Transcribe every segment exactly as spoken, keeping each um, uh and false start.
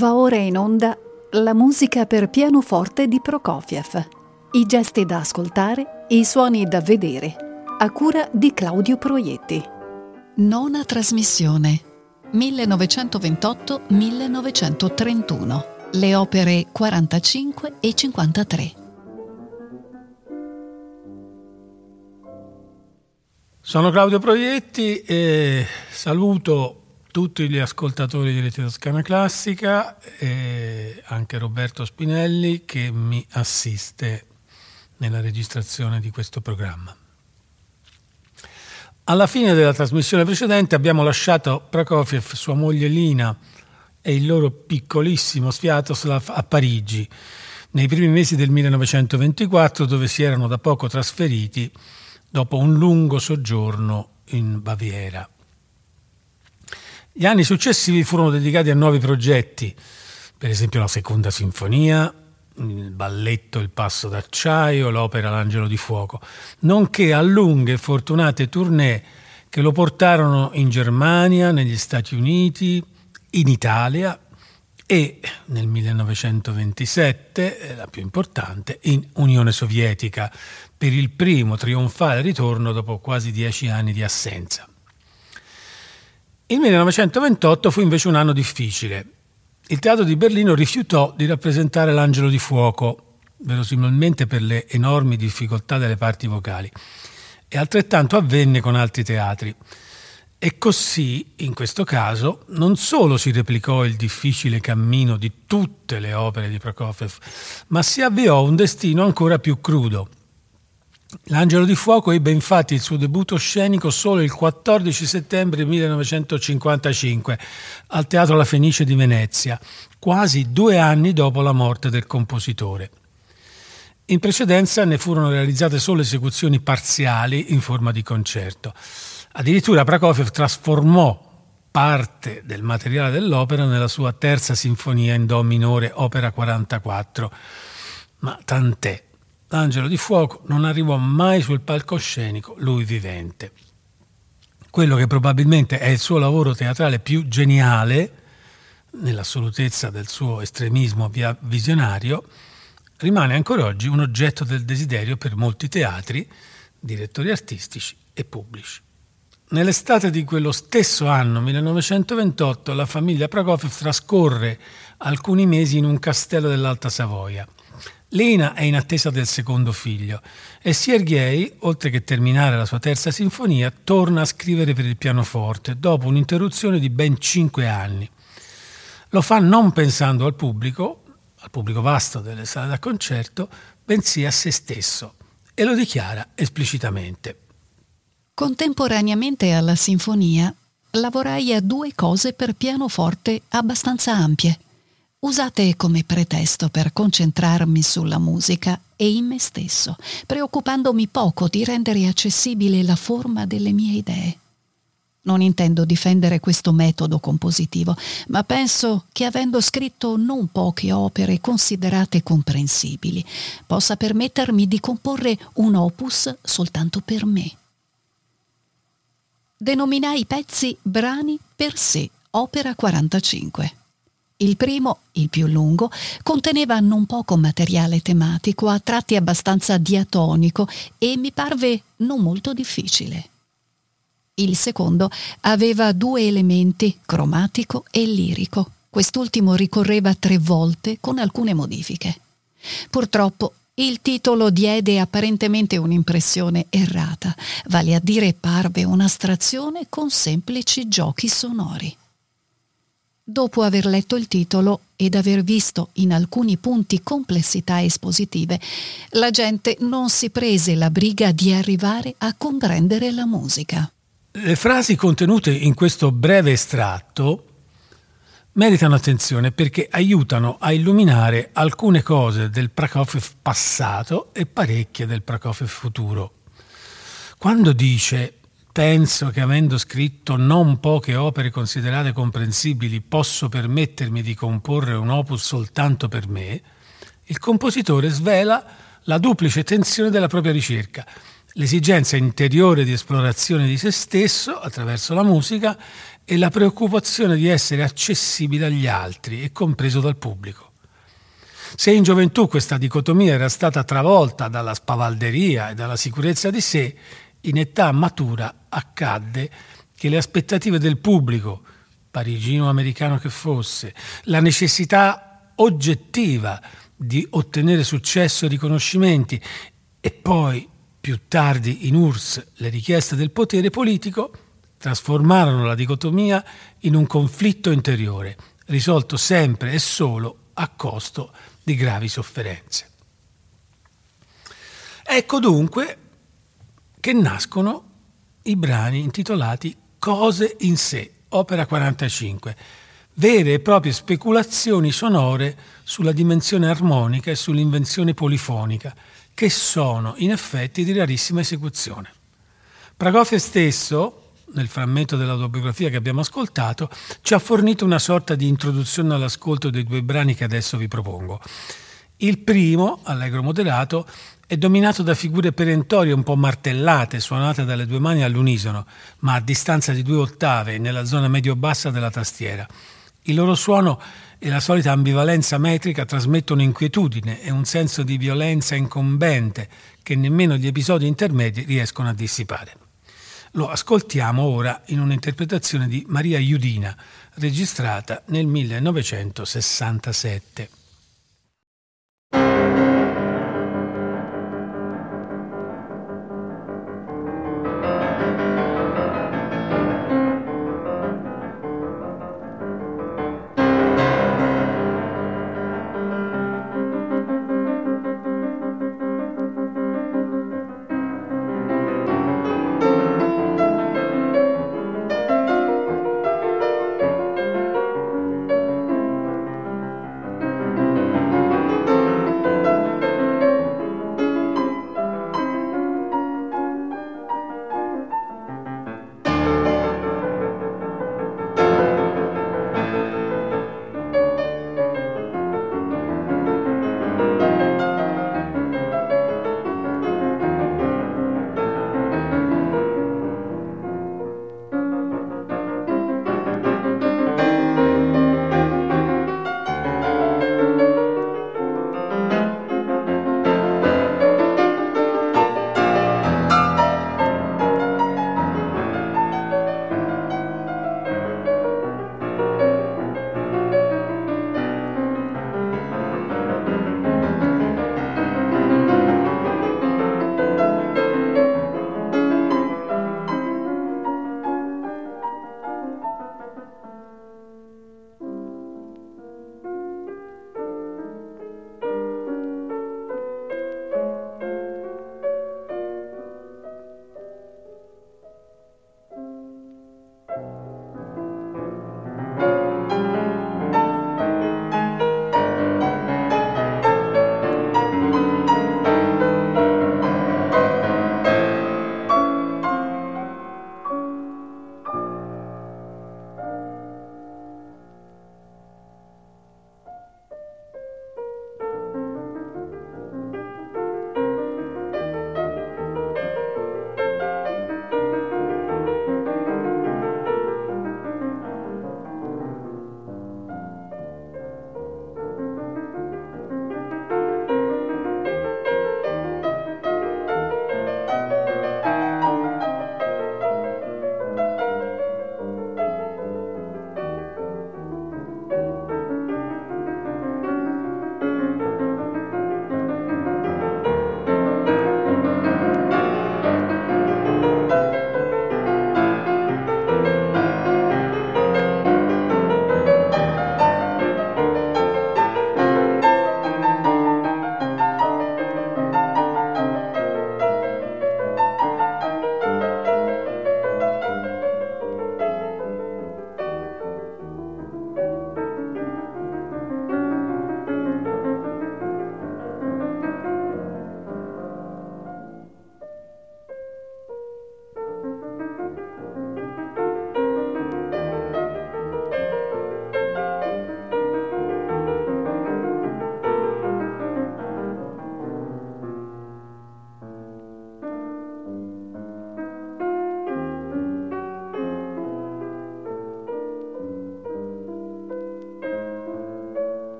Va ora in onda la musica per pianoforte di Prokofiev, i gesti da ascoltare, i suoni da vedere, a cura di Claudio Proietti. Nona trasmissione, millenovecentoventotto-millenovecentotrentuno, le opere quarantacinque e cinquantatré. Sono Claudio Proietti e saluto tutti gli ascoltatori di Rete Toscana Classica e anche Roberto Spinelli che mi assiste nella registrazione di questo programma. Alla fine della trasmissione precedente abbiamo lasciato Prokofiev, sua moglie Lina e il loro piccolissimo Sviatoslav a Parigi nei primi mesi del millenovecentoventiquattro, dove si erano da poco trasferiti dopo un lungo soggiorno in Baviera. Gli anni successivi furono dedicati a nuovi progetti, per esempio la Seconda Sinfonia, il balletto Il passo d'acciaio, l'opera L'angelo di fuoco, nonché a lunghe e fortunate tournée che lo portarono in Germania, negli Stati Uniti, in Italia e nel millenovecentoventisette, la più importante, in Unione Sovietica, per il primo trionfale ritorno dopo quasi dieci anni di assenza. Il millenovecentoventotto fu invece un anno difficile. Il Teatro di Berlino rifiutò di rappresentare l'Angelo di Fuoco, verosimilmente per le enormi difficoltà delle parti vocali, e altrettanto avvenne con altri teatri. E così, in questo caso, non solo si replicò il difficile cammino di tutte le opere di Prokofiev, ma si avviò un destino ancora più crudo. L'Angelo di Fuoco ebbe infatti il suo debutto scenico solo il quattordici settembre millenovecentocinquantacinque al Teatro La Fenice di Venezia, quasi due anni dopo la morte del compositore. In precedenza ne furono realizzate solo esecuzioni parziali in forma di concerto. Addirittura Prokofiev trasformò parte del materiale dell'opera nella sua terza sinfonia in do minore, opera quarantaquattro. Ma tant'è. L'Angelo di Fuoco non arrivò mai sul palcoscenico, lui vivente. Quello che probabilmente è il suo lavoro teatrale più geniale, nell'assolutezza del suo estremismo visionario, rimane ancora oggi un oggetto del desiderio per molti teatri, direttori artistici e pubblici. Nell'estate di quello stesso anno, millenovecentoventotto, la famiglia Prokofiev trascorre alcuni mesi in un castello dell'Alta Savoia. Lina è in attesa del secondo figlio e Sergei, oltre che terminare la sua terza sinfonia, torna a scrivere per il pianoforte dopo un'interruzione di ben cinque anni. Lo fa non pensando al pubblico, al pubblico vasto delle sale da concerto, bensì a se stesso, e lo dichiara esplicitamente. Contemporaneamente alla sinfonia lavorai a due cose per pianoforte abbastanza ampie, usate come pretesto per concentrarmi sulla musica e in me stesso, preoccupandomi poco di rendere accessibile la forma delle mie idee. Non intendo difendere questo metodo compositivo, ma penso che avendo scritto non poche opere considerate comprensibili, possa permettermi di comporre un opus soltanto per me. Denominai i pezzi brani per sé, opera quarantacinque. Il primo, il più lungo, conteneva non poco materiale tematico, a tratti abbastanza diatonico e mi parve non molto difficile. Il secondo aveva due elementi, cromatico e lirico. Quest'ultimo ricorreva tre volte con alcune modifiche. Purtroppo il titolo diede apparentemente un'impressione errata, vale a dire parve un'astrazione con semplici giochi sonori. Dopo aver letto il titolo ed aver visto in alcuni punti complessità espositive, la gente non si prese la briga di arrivare a comprendere la musica. Le frasi contenute in questo breve estratto meritano attenzione perché aiutano a illuminare alcune cose del Prokofiev passato e parecchie del Prokofiev futuro. Quando dice «Penso che avendo scritto non poche opere considerate comprensibili posso permettermi di comporre un opus soltanto per me», il compositore svela la duplice tensione della propria ricerca, l'esigenza interiore di esplorazione di se stesso attraverso la musica e la preoccupazione di essere accessibile agli altri e compreso dal pubblico. Se in gioventù questa dicotomia era stata travolta dalla spavalderia e dalla sicurezza di sé, in età matura accadde che le aspettative del pubblico, parigino o americano che fosse, la necessità oggettiva di ottenere successo e riconoscimenti e poi, più tardi in U R S S, le richieste del potere politico, trasformarono la dicotomia in un conflitto interiore, risolto sempre e solo a costo di gravi sofferenze. Ecco dunque che nascono i brani intitolati Cose in sé, opera quarantacinque, vere e proprie speculazioni sonore sulla dimensione armonica e sull'invenzione polifonica, che sono in effetti di rarissima esecuzione. Prokofiev stesso, nel frammento dell'autobiografia che abbiamo ascoltato, ci ha fornito una sorta di introduzione all'ascolto dei due brani che adesso vi propongo. Il primo, allegro moderato, è dominato da figure perentorie un po' martellate, suonate dalle due mani all'unisono, ma a distanza di due ottave nella zona medio-bassa della tastiera. Il loro suono e la solita ambivalenza metrica trasmettono inquietudine e un senso di violenza incombente che nemmeno gli episodi intermedi riescono a dissipare. Lo ascoltiamo ora in un'interpretazione di Maria Yudina, registrata nel millenovecentosessantasette.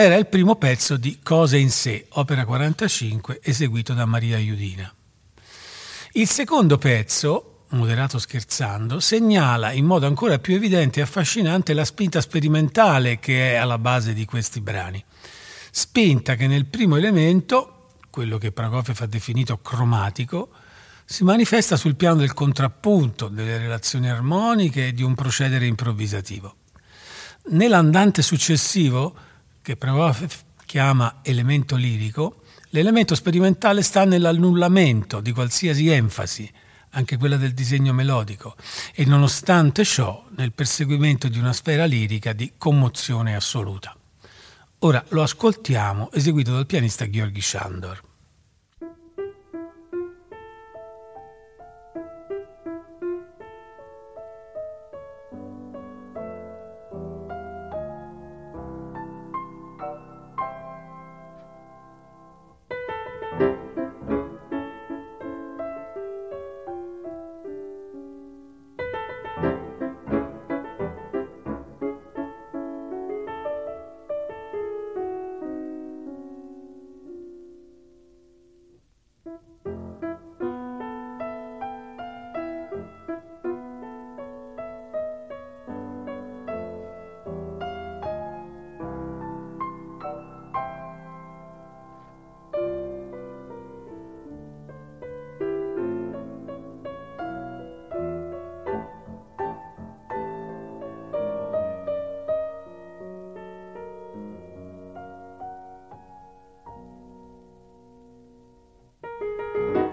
Era il primo pezzo di Cose in sé, opera quarantacinque, eseguito da Maria Yudina. Il secondo pezzo, moderato scherzando, segnala in modo ancora più evidente e affascinante la spinta sperimentale che è alla base di questi brani. Spinta che nel primo elemento, quello che Prokofiev ha definito cromatico, si manifesta sul piano del contrappunto, delle relazioni armoniche e di un procedere improvvisativo. Nell'andante successivo, che Prokofiev chiama elemento lirico, l'elemento sperimentale sta nell'annullamento di qualsiasi enfasi, anche quella del disegno melodico, e nonostante ciò nel perseguimento di una sfera lirica di commozione assoluta. Ora lo ascoltiamo, eseguito dal pianista György Sándor. Thank you.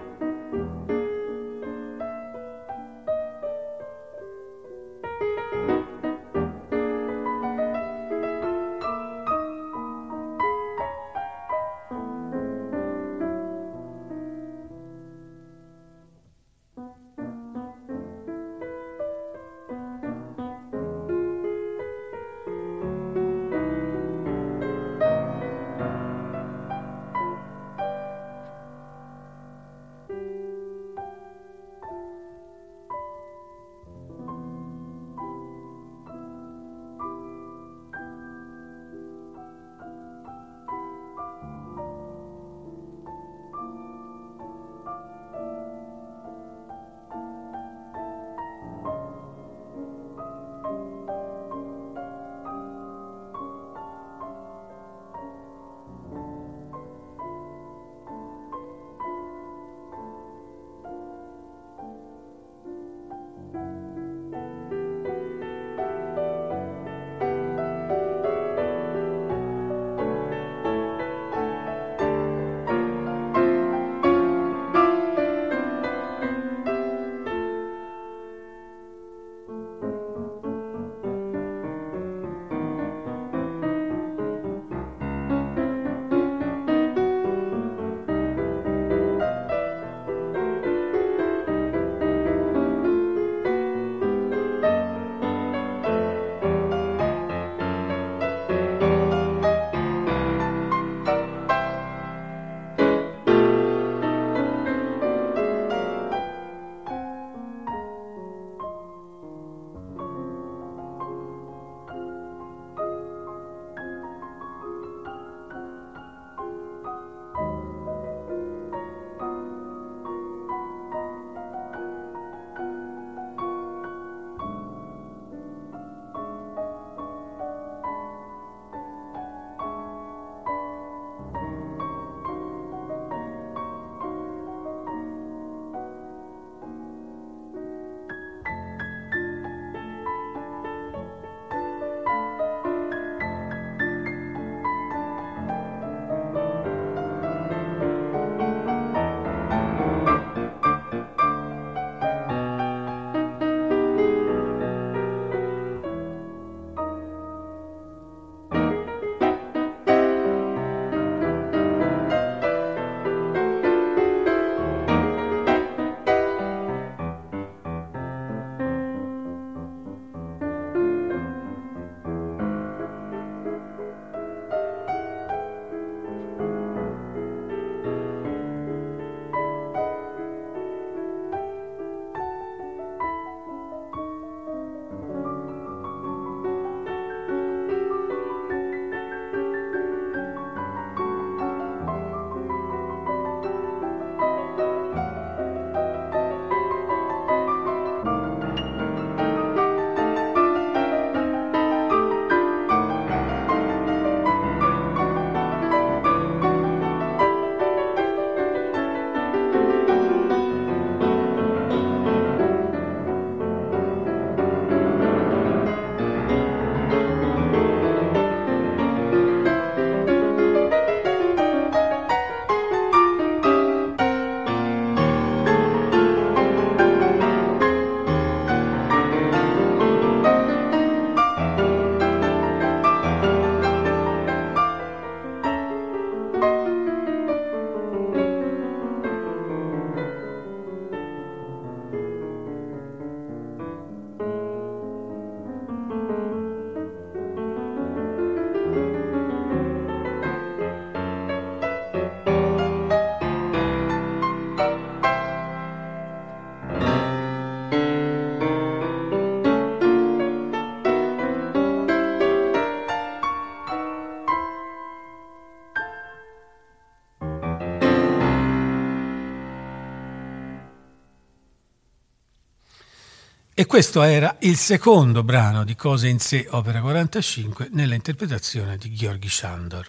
E questo era il secondo brano di Cose in sé, opera quarantacinque, nella interpretazione di György Sándor.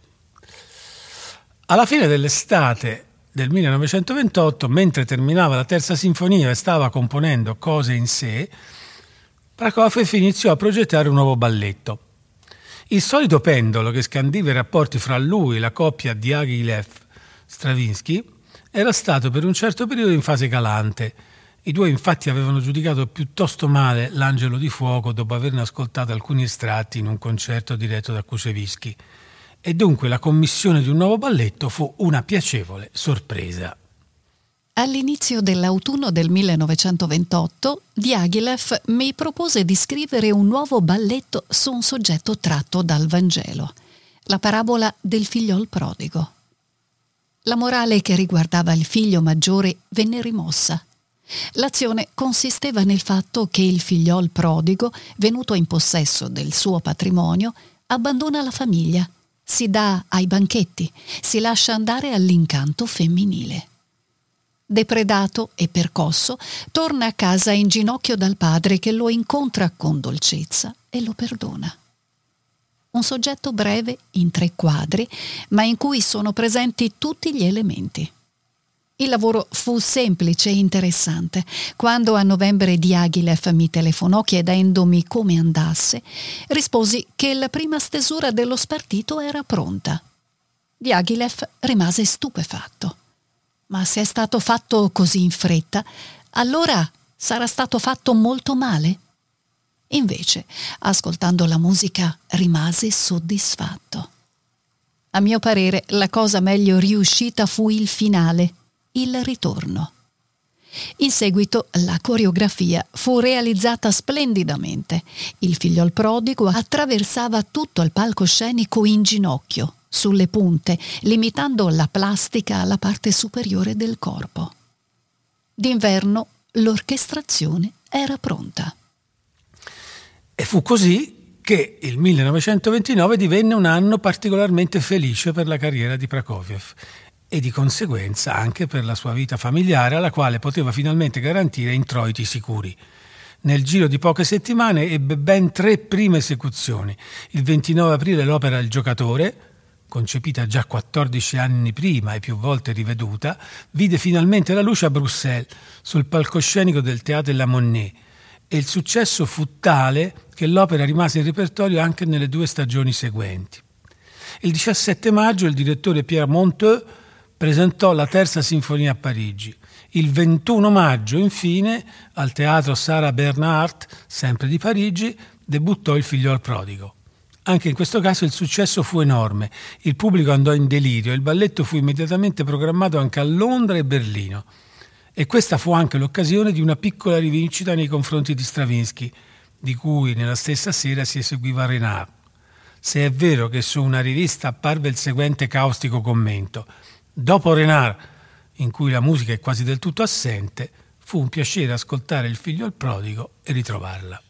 Alla fine dell'estate del millenovecentoventotto, mentre terminava la terza sinfonia e stava componendo Cose in sé, Prokofiev iniziò a progettare un nuovo balletto. Il solito pendolo che scandiva i rapporti fra lui e la coppia Diaghilev-Stravinsky era stato per un certo periodo in fase calante. I due infatti avevano giudicato piuttosto male L'angelo di fuoco dopo averne ascoltato alcuni estratti in un concerto diretto da Koussevitzky. E dunque la commissione di un nuovo balletto fu una piacevole sorpresa. All'inizio dell'autunno del millenovecentoventotto, Diaghilev mi propose di scrivere un nuovo balletto su un soggetto tratto dal Vangelo, la parabola del figliol prodigo. La morale che riguardava il figlio maggiore venne rimossa. L'azione consisteva nel fatto che il figliol prodigo, venuto in possesso del suo patrimonio, abbandona la famiglia, si dà ai banchetti, si lascia andare all'incanto femminile. Depredato e percosso, torna a casa in ginocchio dal padre, che lo incontra con dolcezza e lo perdona. Un soggetto breve in tre quadri, ma in cui sono presenti tutti gli elementi. Il lavoro fu semplice e interessante. Quando a novembre Diaghilev mi telefonò chiedendomi come andasse, risposi che la prima stesura dello spartito era pronta. Diaghilev rimase stupefatto. Ma se è stato fatto così in fretta, allora sarà stato fatto molto male? Invece, ascoltando la musica, rimase soddisfatto. A mio parere, la cosa meglio riuscita fu il finale, il ritorno. In seguito la coreografia fu realizzata splendidamente. Il figliol prodigo attraversava tutto il palcoscenico in ginocchio, sulle punte, limitando la plastica alla parte superiore del corpo. D'inverno l'orchestrazione era pronta. E fu così che il millenovecentoventinove divenne un anno particolarmente felice per la carriera di Prokofiev e di conseguenza anche per la sua vita familiare, alla quale poteva finalmente garantire introiti sicuri. Nel giro di poche settimane ebbe ben tre prime esecuzioni. Il ventinove aprile l'opera Il giocatore, concepita già quattordici anni prima e più volte riveduta, vide finalmente la luce a Bruxelles, sul palcoscenico del Théâtre de la Monnaie, e il successo fu tale che l'opera rimase in repertorio anche nelle due stagioni seguenti. Il diciassette maggio il direttore Pierre Monteux presentò la terza sinfonia a Parigi. Il ventuno maggio, infine, al teatro Sala Bernard, sempre di Parigi, debuttò Il figliol prodigo. Anche in questo caso il successo fu enorme, il pubblico andò in delirio e il balletto fu immediatamente programmato anche a Londra e Berlino. E questa fu anche l'occasione di una piccola rivincita nei confronti di Stravinsky, di cui nella stessa sera si eseguiva Renard. Se è vero che su una rivista apparve il seguente caustico commento: dopo Renard, in cui la musica è quasi del tutto assente, fu un piacere ascoltare Il figliol prodigo e ritrovarla.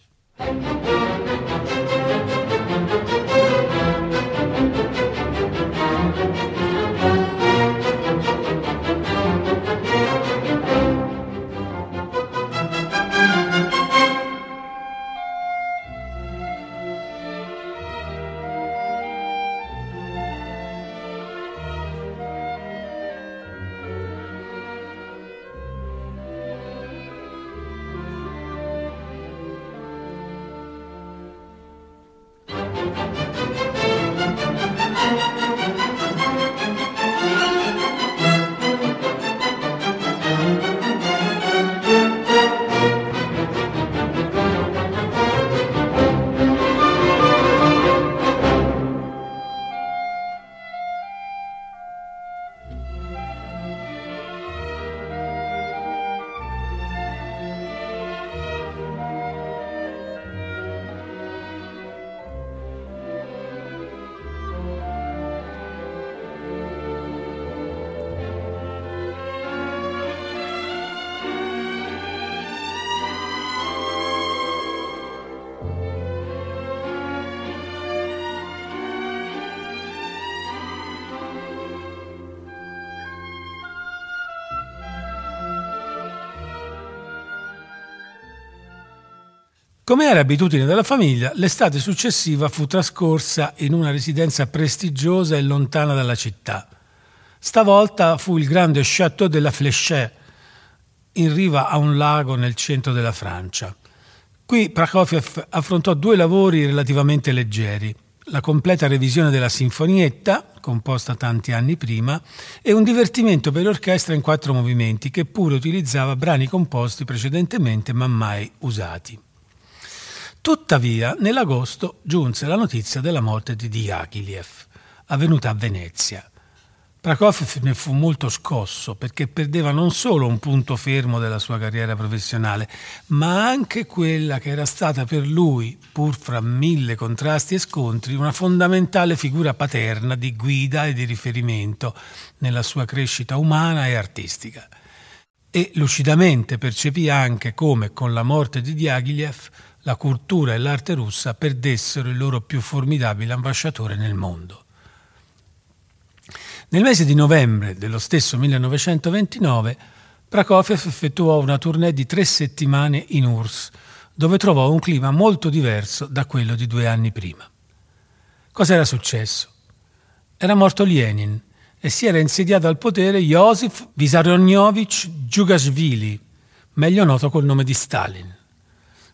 Come era abitudine della famiglia, l'estate successiva fu trascorsa in una residenza prestigiosa e lontana dalla città. Stavolta fu il grande Château de la Fléchette, in riva a un lago nel centro della Francia. Qui Prokofiev affrontò due lavori relativamente leggeri: la completa revisione della Sinfonietta, composta tanti anni prima, e un divertimento per l'orchestra in quattro movimenti, che pure utilizzava brani composti precedentemente ma mai usati. Tuttavia, nell'agosto giunse la notizia della morte di Diaghilev, avvenuta a Venezia. Prokofiev ne fu molto scosso, perché perdeva non solo un punto fermo della sua carriera professionale, ma anche quella che era stata per lui, pur fra mille contrasti e scontri, una fondamentale figura paterna di guida e di riferimento nella sua crescita umana e artistica. E lucidamente percepì anche come, con la morte di Diaghilev, la cultura e l'arte russa perdessero il loro più formidabile ambasciatore nel mondo. Nel mese di novembre dello stesso millenovecentoventinove, Prokofiev effettuò una tournée di tre settimane in U R S S, dove trovò un clima molto diverso da quello di due anni prima. Cosa era successo? Era morto Lenin e si era insediato al potere Iosif Vissarionovich Djugashvili, meglio noto col nome di Stalin.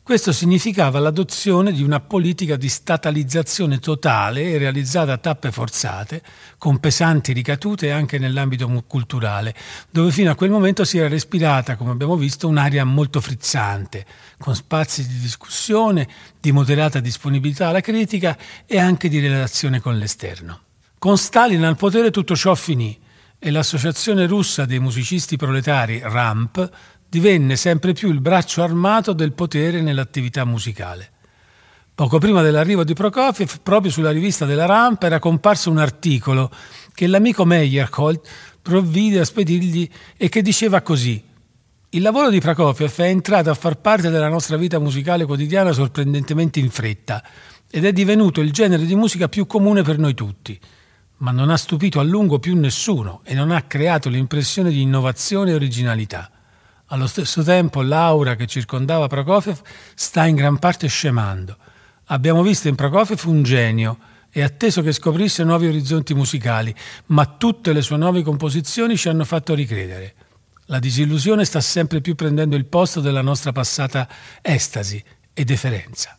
Questo significava l'adozione di una politica di statalizzazione totale e realizzata a tappe forzate, con pesanti ricadute anche nell'ambito culturale, dove fino a quel momento si era respirata, come abbiamo visto, un'aria molto frizzante, con spazi di discussione, di moderata disponibilità alla critica e anche di relazione con l'esterno. Con Stalin al potere tutto ciò finì e l'Associazione Russa dei Musicisti Proletari, R A M P, divenne sempre più il braccio armato del potere nell'attività musicale. Poco prima dell'arrivo di Prokofiev, proprio sulla rivista della R A M P era comparso un articolo che l'amico Meyerhold provvide a spedirgli e che diceva così: «Il lavoro di Prokofiev è entrato a far parte della nostra vita musicale quotidiana sorprendentemente in fretta ed è divenuto il genere di musica più comune per noi tutti, ma non ha stupito a lungo più nessuno e non ha creato l'impressione di innovazione e originalità. Allo stesso tempo l'aura che circondava Prokofiev sta in gran parte scemando. Abbiamo visto in Prokofiev un genio e atteso che scoprisse nuovi orizzonti musicali, ma tutte le sue nuove composizioni ci hanno fatto ricredere. La disillusione sta sempre più prendendo il posto della nostra passata estasi e deferenza».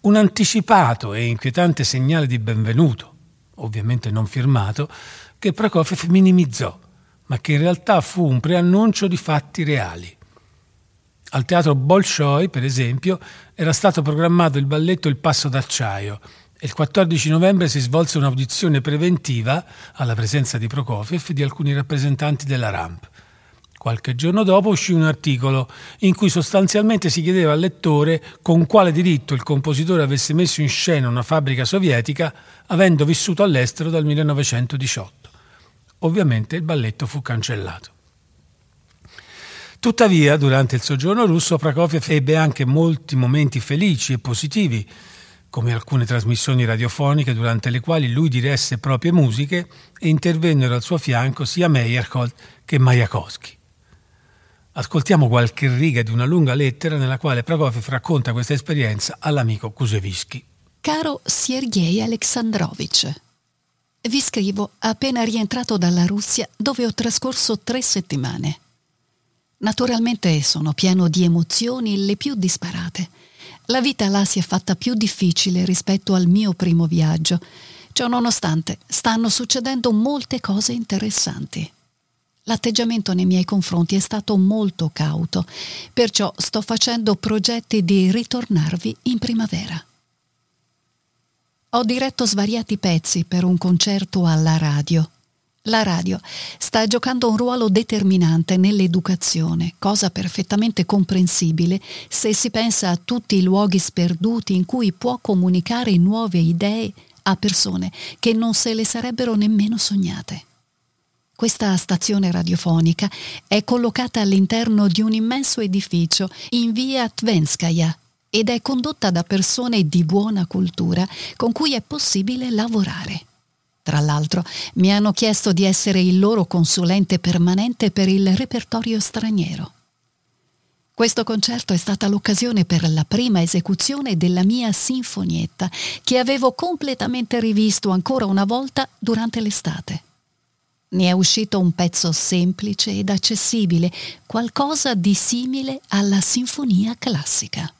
Un anticipato e inquietante segnale di benvenuto, ovviamente non firmato, che Prokofiev minimizzò, ma che in realtà fu un preannuncio di fatti reali. Al teatro Bolshoi, per esempio, era stato programmato il balletto Il passo d'acciaio e il quattordici novembre si svolse un'audizione preventiva, alla presenza di Prokofiev e di alcuni rappresentanti della R A M P. Qualche giorno dopo uscì un articolo in cui sostanzialmente si chiedeva al lettore con quale diritto il compositore avesse messo in scena una fabbrica sovietica, avendo vissuto all'estero dal millenovecentodiciotto. Ovviamente il balletto fu cancellato. Tuttavia, durante il soggiorno russo, Prokofiev ebbe anche molti momenti felici e positivi, come alcune trasmissioni radiofoniche durante le quali lui diresse proprie musiche e intervennero al suo fianco sia Meyerhold che Majakovsky. Ascoltiamo qualche riga di una lunga lettera nella quale Prokofiev racconta questa esperienza all'amico Koussevitzky. Caro Sergei Aleksandrovich, vi scrivo appena rientrato dalla Russia, dove ho trascorso tre settimane. Naturalmente sono pieno di emozioni le più disparate. La vita là si è fatta più difficile rispetto al mio primo viaggio. Ciononostante, stanno succedendo molte cose interessanti. L'atteggiamento nei miei confronti è stato molto cauto, perciò sto facendo progetti di ritornarvi in primavera. Ho diretto svariati pezzi per un concerto alla radio. La radio sta giocando un ruolo determinante nell'educazione, cosa perfettamente comprensibile se si pensa a tutti i luoghi sperduti in cui può comunicare nuove idee a persone che non se le sarebbero nemmeno sognate. Questa stazione radiofonica è collocata all'interno di un immenso edificio in via Tvenskaya, ed è condotta da persone di buona cultura con cui è possibile lavorare. Tra l'altro, mi hanno chiesto di essere il loro consulente permanente per il repertorio straniero. Questo concerto è stata l'occasione per la prima esecuzione della mia sinfonietta, che avevo completamente rivisto ancora una volta durante l'estate. Ne è uscito un pezzo semplice ed accessibile, qualcosa di simile alla sinfonia classica.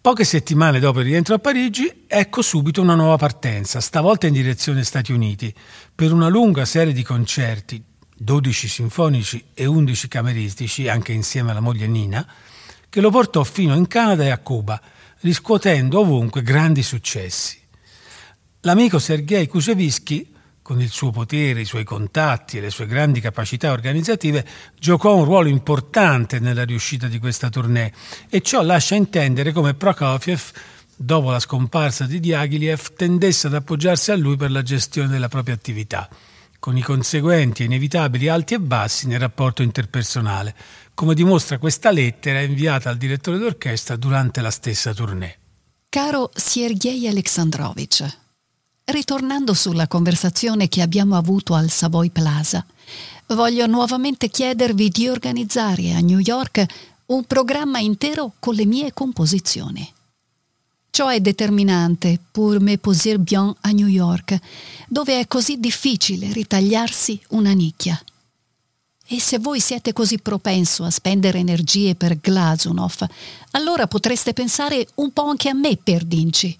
Poche settimane dopo il rientro a Parigi, ecco subito una nuova partenza, stavolta in direzione Stati Uniti, per una lunga serie di concerti, dodici sinfonici e undici cameristici, anche insieme alla moglie Nina, che lo portò fino in Canada e a Cuba, riscuotendo ovunque grandi successi. L'amico Sergei Koussevitzky, con il suo potere, i suoi contatti e le sue grandi capacità organizzative, giocò un ruolo importante nella riuscita di questa tournée, e ciò lascia intendere come Prokofiev, dopo la scomparsa di Diaghilev, tendesse ad appoggiarsi a lui per la gestione della propria attività, con i conseguenti e inevitabili alti e bassi nel rapporto interpersonale, come dimostra questa lettera inviata al direttore d'orchestra durante la stessa tournée. Caro Sergei Aleksandrovich, ritornando sulla conversazione che abbiamo avuto al Savoy Plaza, voglio nuovamente chiedervi di organizzare a New York un programma intero con le mie composizioni. Ciò è determinante pour me poser bien a New York, dove è così difficile ritagliarsi una nicchia. E se voi siete così propenso a spendere energie per Glazunov, allora potreste pensare un po' anche a me, per Dinci.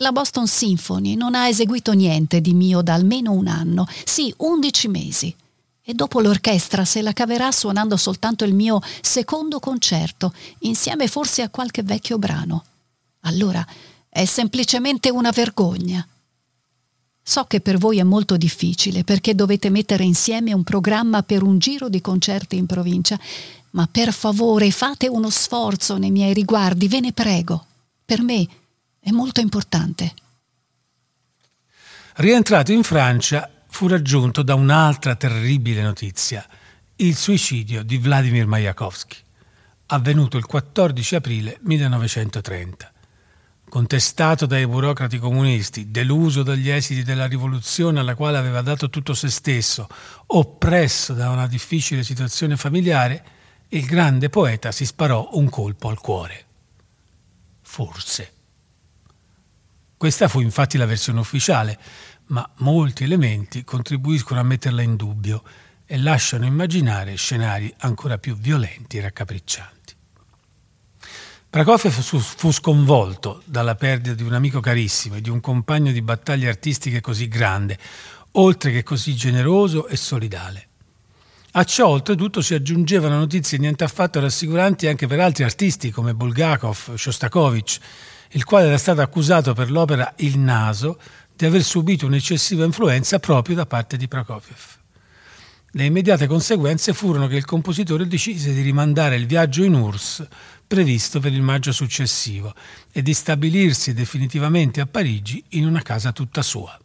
La Boston Symphony non ha eseguito niente di mio da almeno un anno, sì, undici mesi. E dopo l'orchestra se la caverà suonando soltanto il mio secondo concerto, insieme forse a qualche vecchio brano. Allora, è semplicemente una vergogna. So che per voi è molto difficile, perché dovete mettere insieme un programma per un giro di concerti in provincia, ma per favore fate uno sforzo nei miei riguardi, ve ne prego. Per me è molto importante. Rientrato in Francia, fu raggiunto da un'altra terribile notizia, il suicidio di Vladimir Majakovsky, avvenuto il quattordici aprile millenovecentotrenta. Contestato dai burocrati comunisti, deluso dagli esiti della rivoluzione alla quale aveva dato tutto se stesso, oppresso da una difficile situazione familiare, il grande poeta si sparò un colpo al cuore. Forse. Questa fu infatti la versione ufficiale, ma molti elementi contribuiscono a metterla in dubbio e lasciano immaginare scenari ancora più violenti e raccapriccianti. Prokofiev fu sconvolto dalla perdita di un amico carissimo e di un compagno di battaglie artistiche così grande, oltre che così generoso e solidale. A ciò oltretutto si aggiungevano notizie niente affatto rassicuranti anche per altri artisti come Bulgakov, Shostakovich, il quale era stato accusato per l'opera Il naso di aver subito un'eccessiva influenza proprio da parte di Prokofiev. Le immediate conseguenze furono che il compositore decise di rimandare il viaggio in U R S S previsto per il maggio successivo e di stabilirsi definitivamente a Parigi in una casa tutta sua.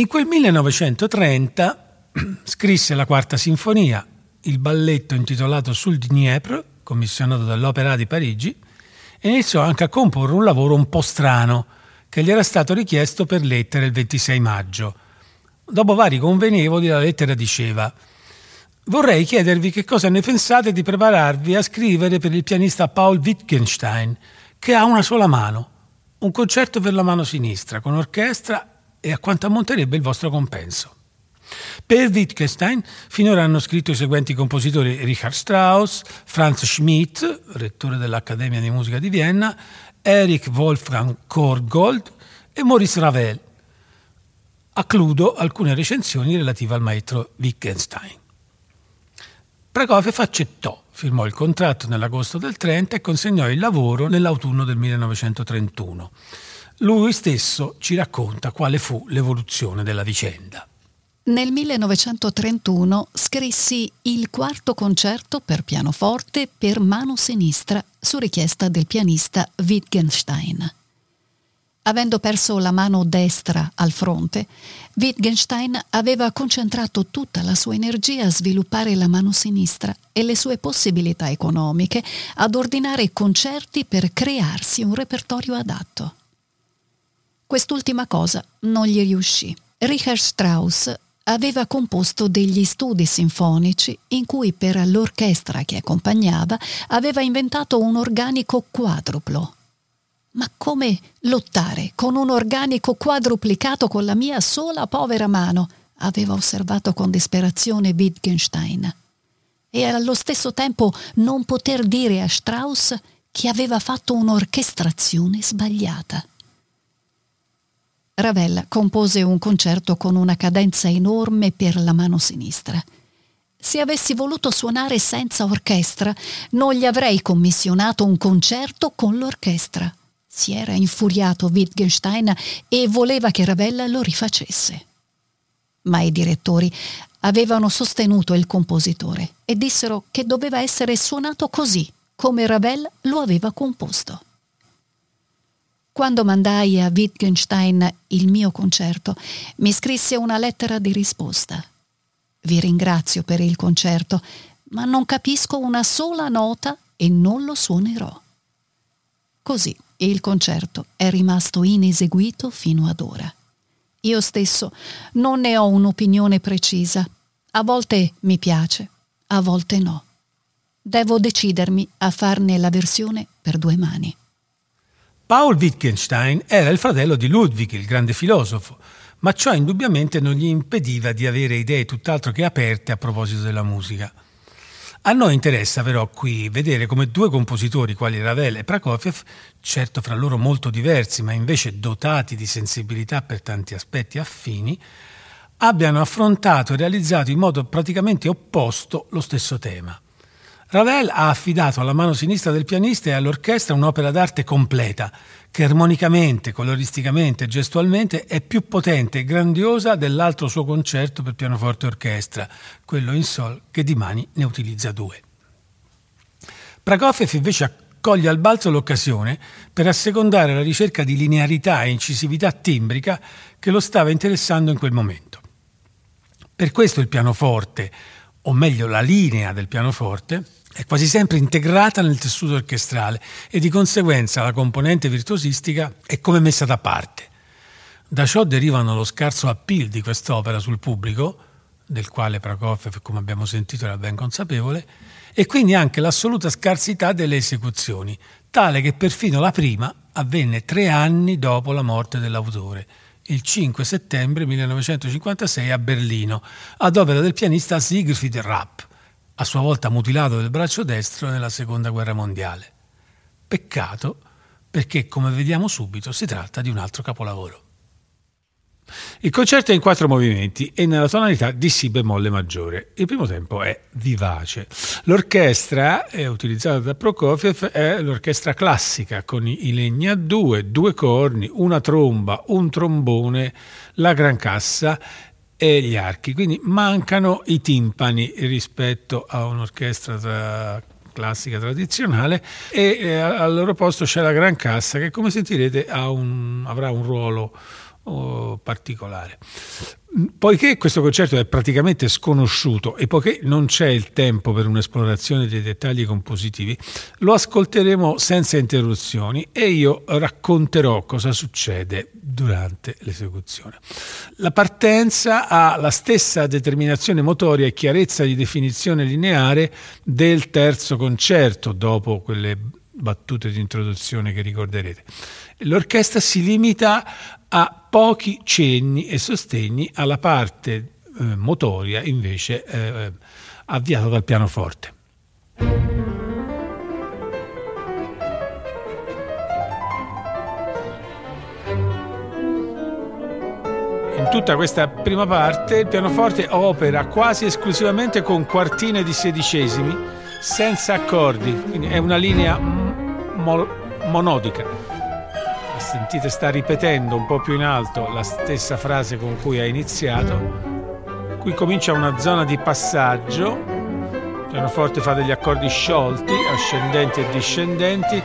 In quel millenovecentotrenta scrisse la Quarta Sinfonia, il balletto intitolato Sul Dniepr, commissionato dall'Opera di Parigi, e iniziò anche a comporre un lavoro un po' strano che gli era stato richiesto per lettera il ventisei maggio. Dopo vari convenevoli la lettera diceva: «Vorrei chiedervi che cosa ne pensate di prepararvi a scrivere per il pianista Paul Wittgenstein, che ha una sola mano, un concerto per la mano sinistra, con orchestra e a quanto ammonterebbe il vostro compenso. Per Wittgenstein finora hanno scritto i seguenti compositori: Richard Strauss, Franz Schmidt, rettore dell'Accademia di Musica di Vienna, Erich Wolfgang Korngold e Maurice Ravel. Accludo alcune recensioni relative al maestro Wittgenstein». Prokofiev accettò, firmò il contratto nell'agosto del trenta e consegnò il lavoro nell'autunno del millenovecentotrentuno. Lui stesso ci racconta quale fu l'evoluzione della vicenda. Nel millenovecentotrentuno scrissi il quarto concerto per pianoforte per mano sinistra su richiesta del pianista Wittgenstein. Avendo perso la mano destra al fronte, Wittgenstein aveva concentrato tutta la sua energia a sviluppare la mano sinistra e le sue possibilità economiche ad ordinare concerti per crearsi un repertorio adatto. Quest'ultima cosa non gli riuscì. Richard Strauss aveva composto degli studi sinfonici in cui per l'orchestra che accompagnava aveva inventato un organico quadruplo. Ma come lottare con un organico quadruplicato con la mia sola povera mano? Aveva osservato con disperazione Wittgenstein. E allo stesso tempo non poter dire a Strauss che aveva fatto un'orchestrazione sbagliata. Ravel compose un concerto con una cadenza enorme per la mano sinistra. Se avessi voluto suonare senza orchestra, non gli avrei commissionato un concerto con l'orchestra. Si era infuriato Wittgenstein e voleva che Ravel lo rifacesse. Ma i direttori avevano sostenuto il compositore e dissero che doveva essere suonato così, come Ravel lo aveva composto. Quando mandai a Wittgenstein il mio concerto, mi scrisse una lettera di risposta. «Vi ringrazio per il concerto, ma non capisco una sola nota e non lo suonerò». Così il concerto è rimasto ineseguito fino ad ora. Io stesso non ne ho un'opinione precisa. A volte mi piace, a volte no. Devo decidermi a farne la versione per due mani. Paul Wittgenstein era il fratello di Ludwig, il grande filosofo, ma ciò indubbiamente non gli impediva di avere idee tutt'altro che aperte a proposito della musica. A noi interessa però qui vedere come due compositori quali Ravel e Prokofiev, certo fra loro molto diversi ma invece dotati di sensibilità per tanti aspetti affini, abbiano affrontato e realizzato in modo praticamente opposto lo stesso tema. Ravel ha affidato alla mano sinistra del pianista e all'orchestra un'opera d'arte completa, che armonicamente, coloristicamente e gestualmente è più potente e grandiosa dell'altro suo concerto per pianoforte e orchestra, quello in sol, che di mani ne utilizza due. Prokofiev invece accoglie al balzo l'occasione per assecondare la ricerca di linearità e incisività timbrica che lo stava interessando in quel momento. Per questo il pianoforte, o meglio la linea del pianoforte, è quasi sempre integrata nel tessuto orchestrale e di conseguenza la componente virtuosistica è come messa da parte. Da ciò derivano lo scarso appeal di quest'opera sul pubblico, del quale Prokofiev, come abbiamo sentito, era ben consapevole, e quindi anche l'assoluta scarsità delle esecuzioni, tale che perfino la prima avvenne tre anni dopo la morte dell'autore, il cinque settembre millenovecentocinquantasei a Berlino, ad opera del pianista Siegfried Rapp, a sua volta mutilato del braccio destro nella Seconda Guerra Mondiale. Peccato, perché, come vediamo subito, si tratta di un altro capolavoro. Il concerto è in quattro movimenti e nella tonalità di Si bemolle maggiore. Il primo tempo è vivace. L'orchestra è utilizzata da Prokofiev è l'orchestra classica con i legni a due, due corni, una tromba, un trombone, la grancassa e gli archi. Quindi mancano i timpani rispetto a un'orchestra tra... classica tradizionale, e eh, al loro posto c'è la grancassa che, come sentirete, ha un, avrà un ruolo particolare. Poiché questo concerto è praticamente sconosciuto e poiché non c'è il tempo per un'esplorazione dei dettagli compositivi, lo ascolteremo senza interruzioni e io racconterò cosa succede durante l'esecuzione. La partenza ha la stessa determinazione motoria e chiarezza di definizione lineare del terzo concerto, dopo quelle battute di introduzione che ricorderete. L'orchestra si limita a pochi cenni e sostegni alla parte eh, motoria invece eh, avviata dal pianoforte. In tutta questa prima parte il pianoforte opera quasi esclusivamente con quartine di sedicesimi senza accordi, quindi è una linea mo- monodica. Sentite, sta ripetendo un po' più in alto la stessa frase con cui ha iniziato. Qui comincia una zona di passaggio, il pianoforte fa degli accordi sciolti, ascendenti e discendenti,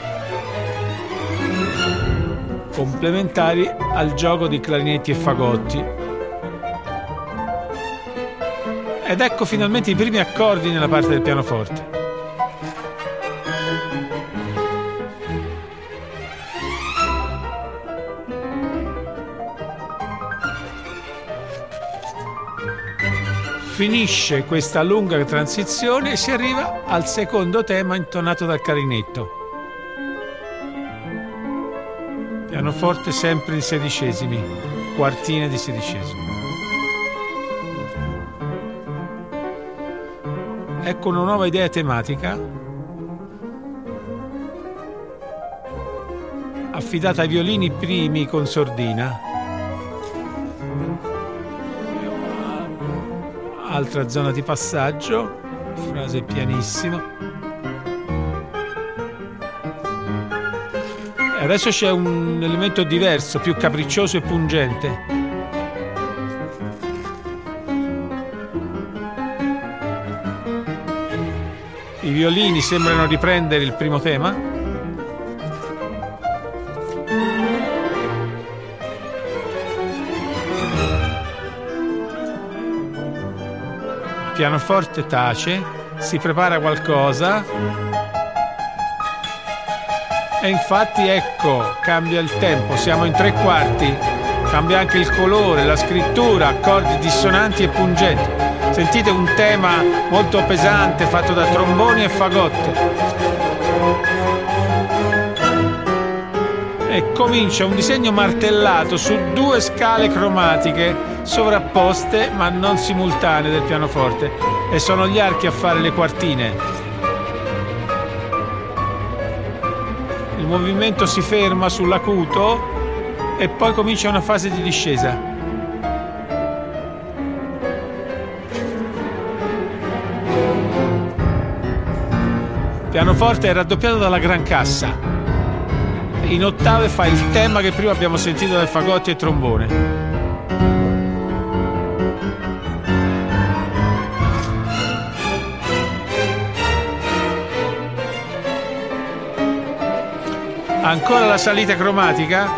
complementari al gioco di clarinetti e fagotti. Ed ecco finalmente i primi accordi nella parte del pianoforte. Finisce questa lunga transizione e si arriva al secondo tema intonato dal clarinetto. Pianoforte sempre in sedicesimi, quartine di sedicesimi. Ecco una nuova idea tematica affidata ai violini primi con sordina. Altra zona di passaggio, frase pianissima. E adesso c'è un elemento diverso, più capriccioso e pungente. I violini sembrano riprendere il primo tema. Pianoforte tace, si prepara qualcosa e infatti ecco, cambia il tempo, siamo in tre quarti, cambia anche il colore, la scrittura, accordi dissonanti e pungenti. Sentite un tema molto pesante fatto da tromboni e fagotte. E comincia un disegno martellato su due scale cromatiche sovrapposte ma non simultanee del pianoforte, e sono gli archi a fare le quartine. Il movimento si ferma sull'acuto e poi comincia una fase di discesa. Il pianoforte è raddoppiato dalla gran cassa. In ottave fa il tema che prima abbiamo sentito dal fagotti e trombone. Ancora la salita cromatica.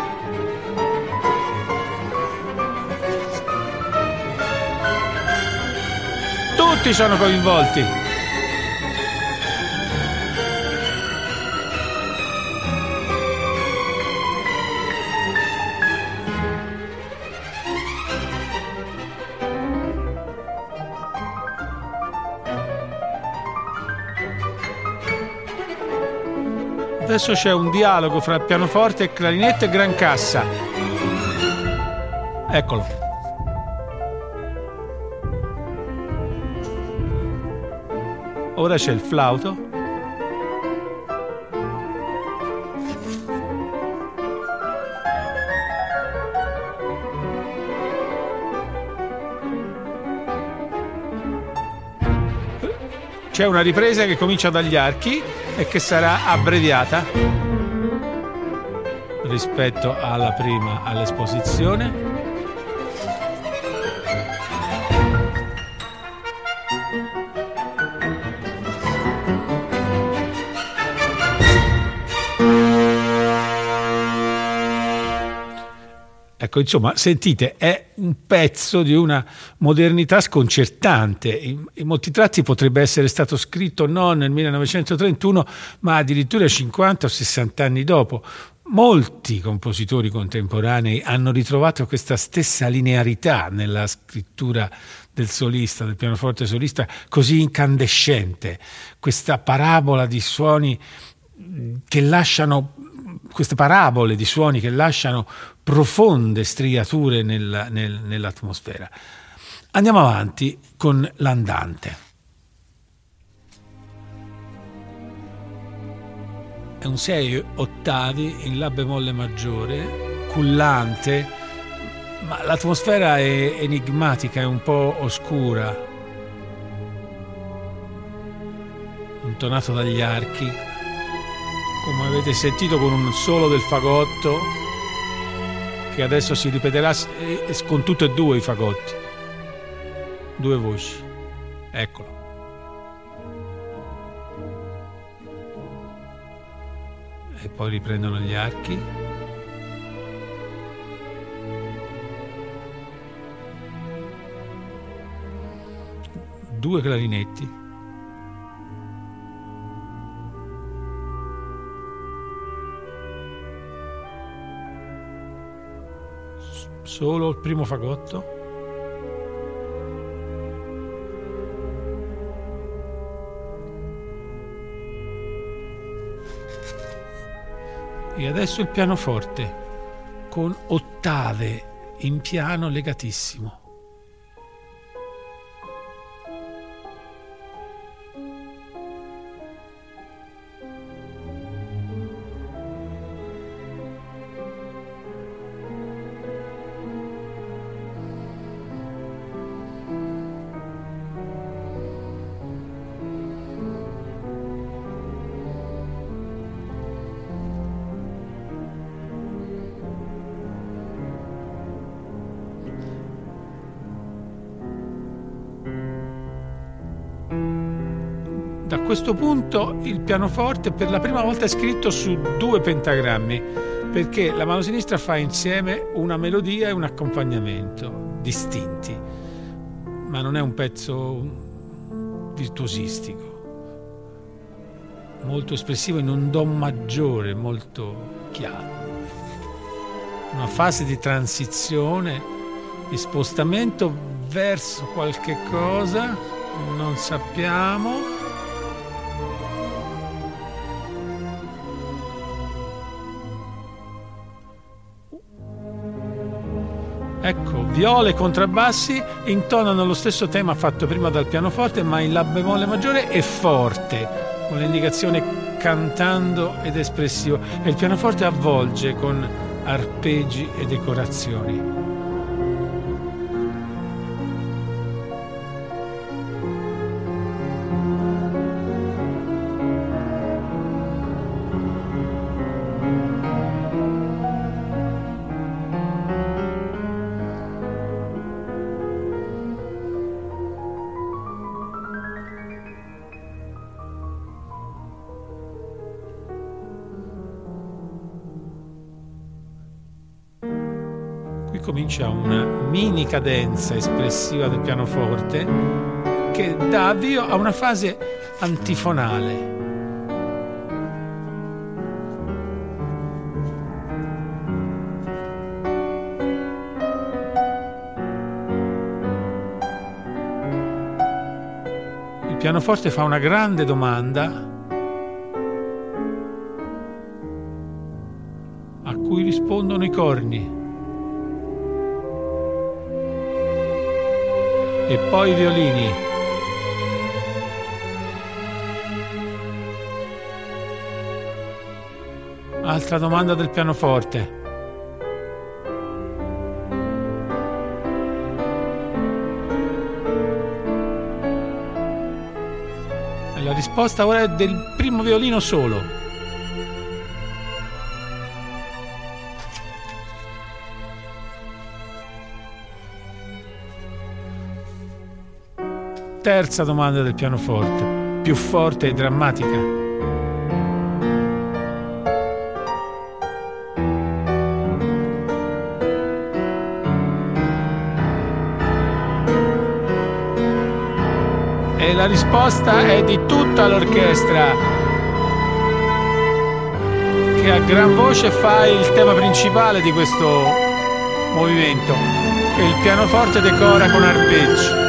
Tutti sono coinvolti. Adesso c'è un dialogo fra pianoforte, clarinetto e gran cassa. Eccolo. Ora c'è il flauto. C'è una ripresa che comincia dagli archi e che sarà abbreviata rispetto alla prima, all'esposizione. Ecco, insomma, sentite, è un pezzo di una modernità sconcertante. In, in molti tratti potrebbe essere stato scritto non nel millenovecentotrentuno, ma addirittura cinquanta o sessanta anni dopo. Molti compositori contemporanei hanno ritrovato questa stessa linearità nella scrittura del solista, del pianoforte solista, così incandescente, questa parabola di suoni che lasciano, queste parabole di suoni che lasciano profonde striature nella, nel, nell'atmosfera. Andiamo avanti con l'andante. È un sei ottavi in La bemolle maggiore, cullante, ma l'atmosfera è enigmatica, è un po' oscura, intonato dagli archi, come avete sentito, con un solo del fagotto che adesso si ripeterà con tutti e due i fagotti, due voci. Eccolo. E poi riprendono gli archi. Due clarinetti. Solo il primo fagotto. E adesso il pianoforte, con ottave in piano legatissimo. A questo punto il pianoforte per la prima volta è scritto su due pentagrammi, perché la mano sinistra fa insieme una melodia e un accompagnamento distinti, ma non è un pezzo virtuosistico, molto espressivo in un do maggiore molto chiaro, una fase di transizione, di spostamento verso qualche cosa, non sappiamo. Ecco, viole e contrabbassi intonano lo stesso tema fatto prima dal pianoforte, ma in La bemolle maggiore e forte, con l'indicazione cantando ed espressivo, e il pianoforte avvolge con arpeggi e decorazioni. Comincia una mini cadenza espressiva del pianoforte che dà avvio a una fase antifonale. Il pianoforte fa una grande domanda a cui rispondono i corni. E poi i violini. Altra domanda del pianoforte. E la risposta ora è del primo violino solo. Terza domanda del pianoforte, più forte e drammatica. La risposta è di tutta l'orchestra, che a gran voce fa il tema principale di questo movimento, che il pianoforte decora con arpeggi.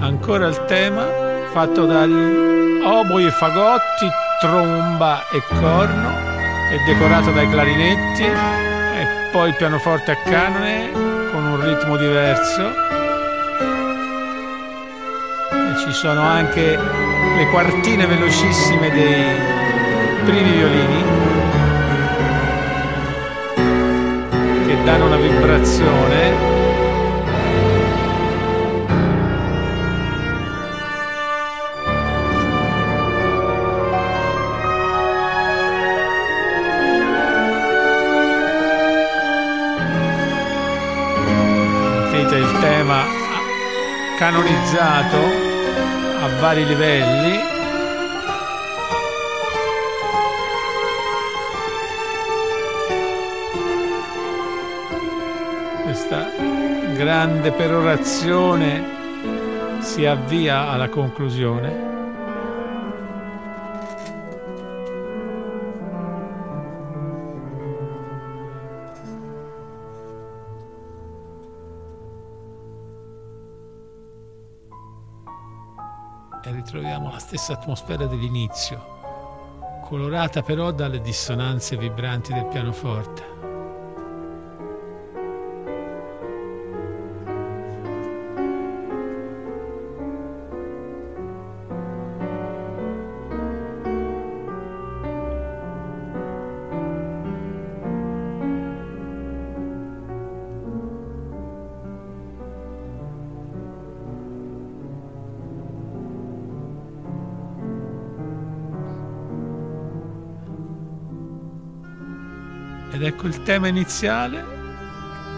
Ancora il tema fatto dagli oboi e fagotti, tromba e corno, e decorato dai clarinetti, e poi il pianoforte a canone con un ritmo diverso, e ci sono anche le quartine velocissime dei primi violini che danno una vibrazione. Il tema canonizzato a vari livelli, questa grande perorazione si avvia alla conclusione. Ritroviamo la stessa atmosfera dell'inizio, colorata però dalle dissonanze vibranti del pianoforte. Ed ecco il tema iniziale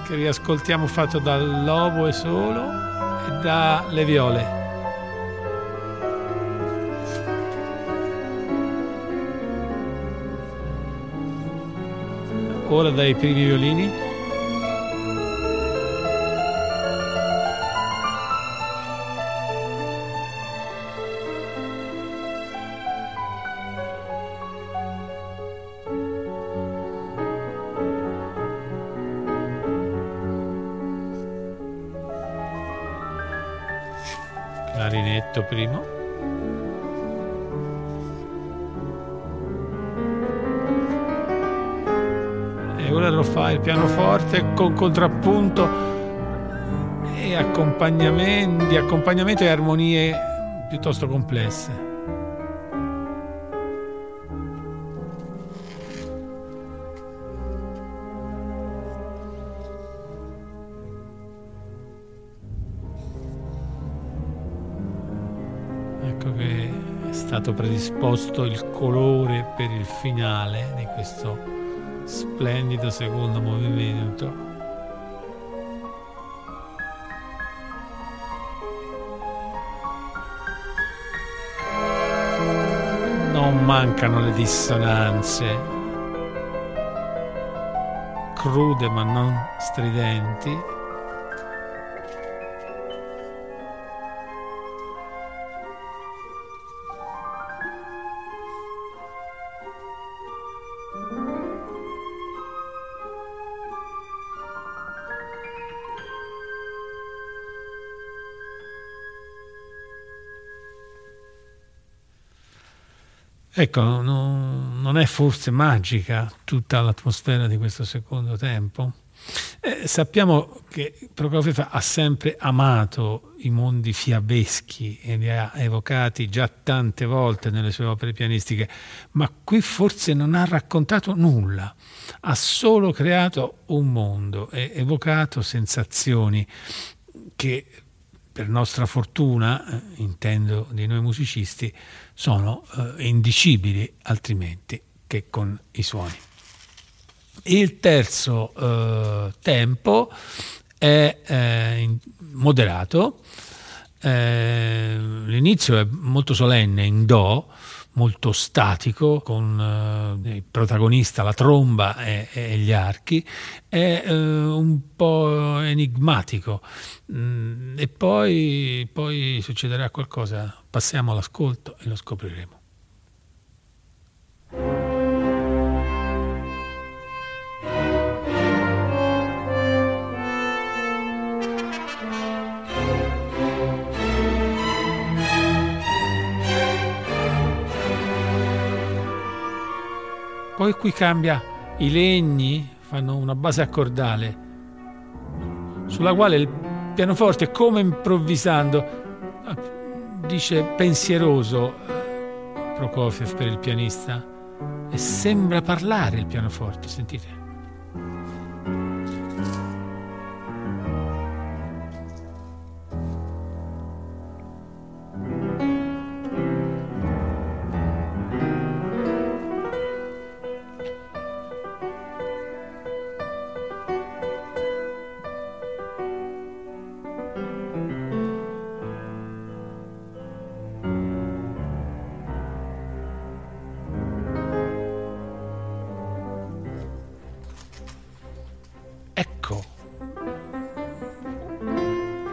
che riascoltiamo, fatto dall'oboe solo e dalle viole. Ora dai primi violini. Clarinetto primo, e ora lo fa il pianoforte con contrappunto e accompagnamenti, accompagnamento e armonie piuttosto complesse. Predisposto il colore per il finale di questo splendido secondo movimento. Non mancano le dissonanze, crude ma non stridenti. Ecco, non, non è forse magica tutta l'atmosfera di questo secondo tempo? Eh, sappiamo che Prokofiev ha sempre amato i mondi fiabeschi e li ha evocati già tante volte nelle sue opere pianistiche, ma qui forse non ha raccontato nulla, ha solo creato un mondo e evocato sensazioni che, per nostra fortuna, intendo di noi musicisti, sono eh, indicibili altrimenti. che con i suoni. Il terzo eh, tempo è eh, moderato, eh, l'inizio è molto solenne in do, molto statico, con eh, il protagonista, la tromba e, e gli archi, è eh, un po' enigmatico, mm, e poi, poi succederà qualcosa, passiamo all'ascolto e lo scopriremo. Poi qui cambia, i legni fanno una base accordale sulla quale il pianoforte, come improvvisando, dice pensieroso Prokofiev per il pianista, e sembra parlare il pianoforte, sentite.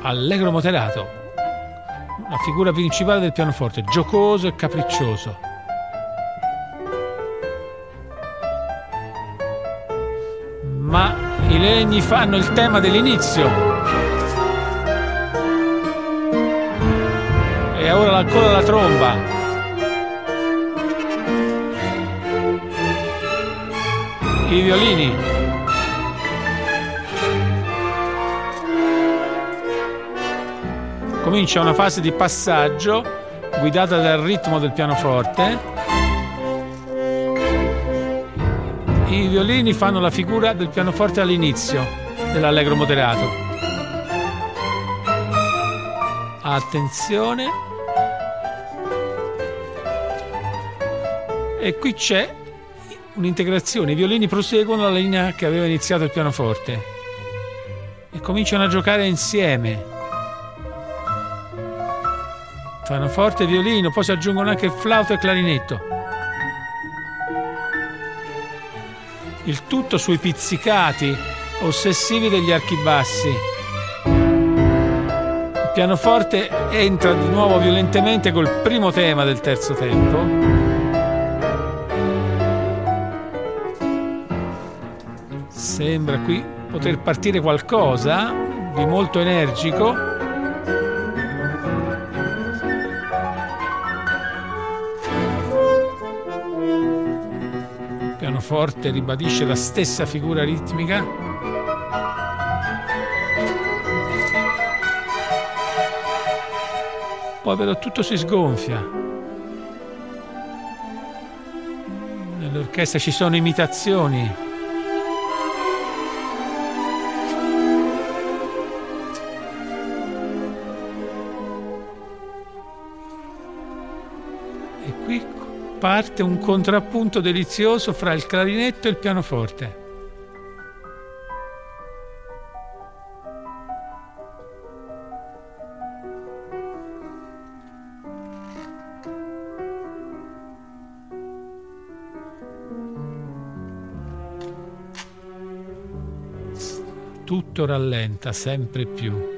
Allegro moderato, la figura principale del pianoforte, giocoso e capriccioso. Ma i legni fanno il tema dell'inizio. E ora ancora la tromba. I violini. Comincia una fase di passaggio guidata dal ritmo del pianoforte. I violini fanno la figura del pianoforte all'inizio dell'allegro moderato. Attenzione. E qui c'è un'integrazione. I violini proseguono la linea che aveva iniziato il pianoforte e cominciano a giocare insieme. Fanno forte e violino, poi si aggiungono anche il flauto e il clarinetto. Il tutto sui pizzicati ossessivi degli archibassi. Il pianoforte entra di nuovo violentemente col primo tema del terzo tempo. Sembra qui poter partire qualcosa di molto energico. Forte ribadisce la stessa figura ritmica. Poi però tutto si sgonfia. Nell'orchestra ci sono imitazioni. E qui parte un contrappunto delizioso fra il clarinetto e il pianoforte. Tutto rallenta sempre più.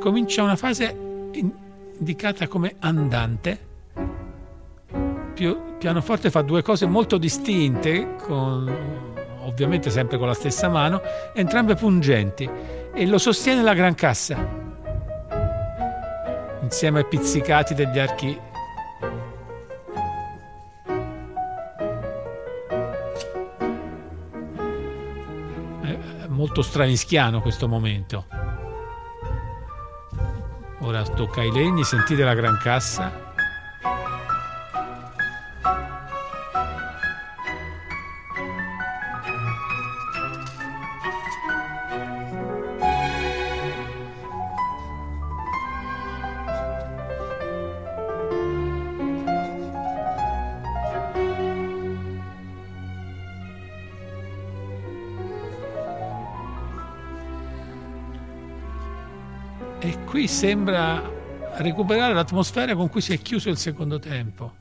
Comincia una fase indicata come andante. Il pianoforte fa due cose molto distinte, con, ovviamente sempre con la stessa mano, entrambe pungenti, e lo sostiene la gran cassa, insieme ai pizzicati degli archi. È molto stravinschiano questo momento. Ora tocca ai legni, sentite la gran cassa. E qui sembra recuperare l'atmosfera con cui si è chiuso il secondo tempo.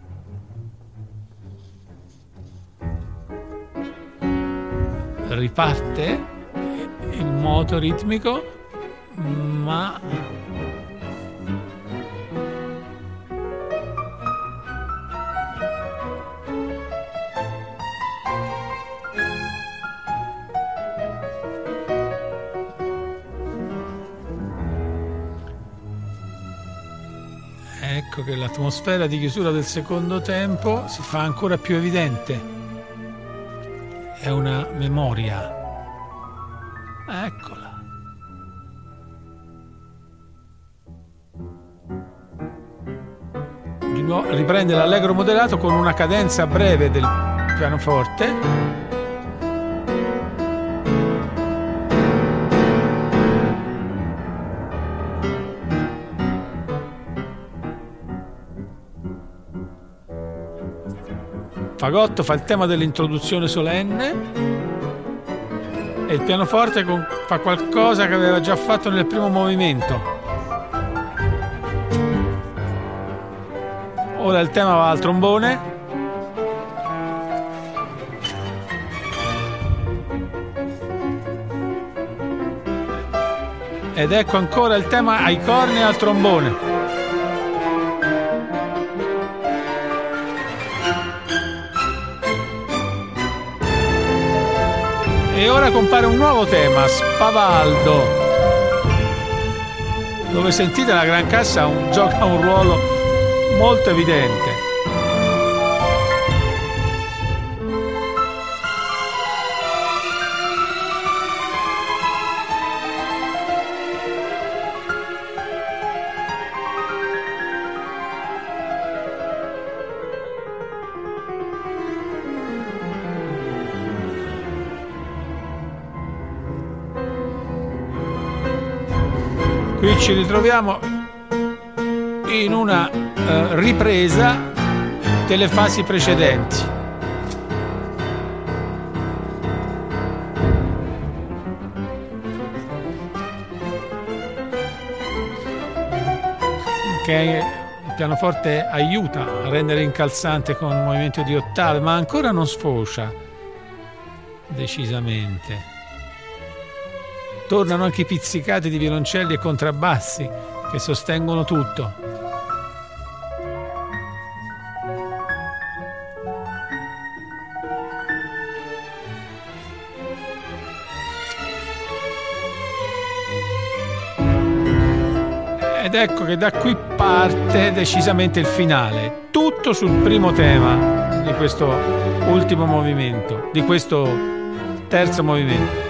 Riparte il moto ritmico, ma ecco che l'atmosfera di chiusura del secondo tempo si fa ancora più evidente. È una memoria. Eccola. Di nuovo riprende l'allegro moderato con una cadenza breve del pianoforte. Fagotto fa il tema dell'introduzione solenne e il pianoforte fa qualcosa che aveva già fatto nel primo movimento. Ora il tema va al trombone. Ed ecco ancora il tema ai corni e al trombone. E ora compare un nuovo tema, Spavaldo, dove sentite la gran cassa un, gioca un ruolo molto evidente. Qui ci ritroviamo in una eh, ripresa delle fasi precedenti. Che il pianoforte aiuta a rendere incalzante con un movimento di ottave, ma ancora non sfocia decisamente. Tornano anche i pizzicati di violoncelli e contrabbassi che sostengono tutto. Ed ecco che da qui parte decisamente il finale, tutto sul primo tema di questo ultimo movimento, di questo terzo movimento.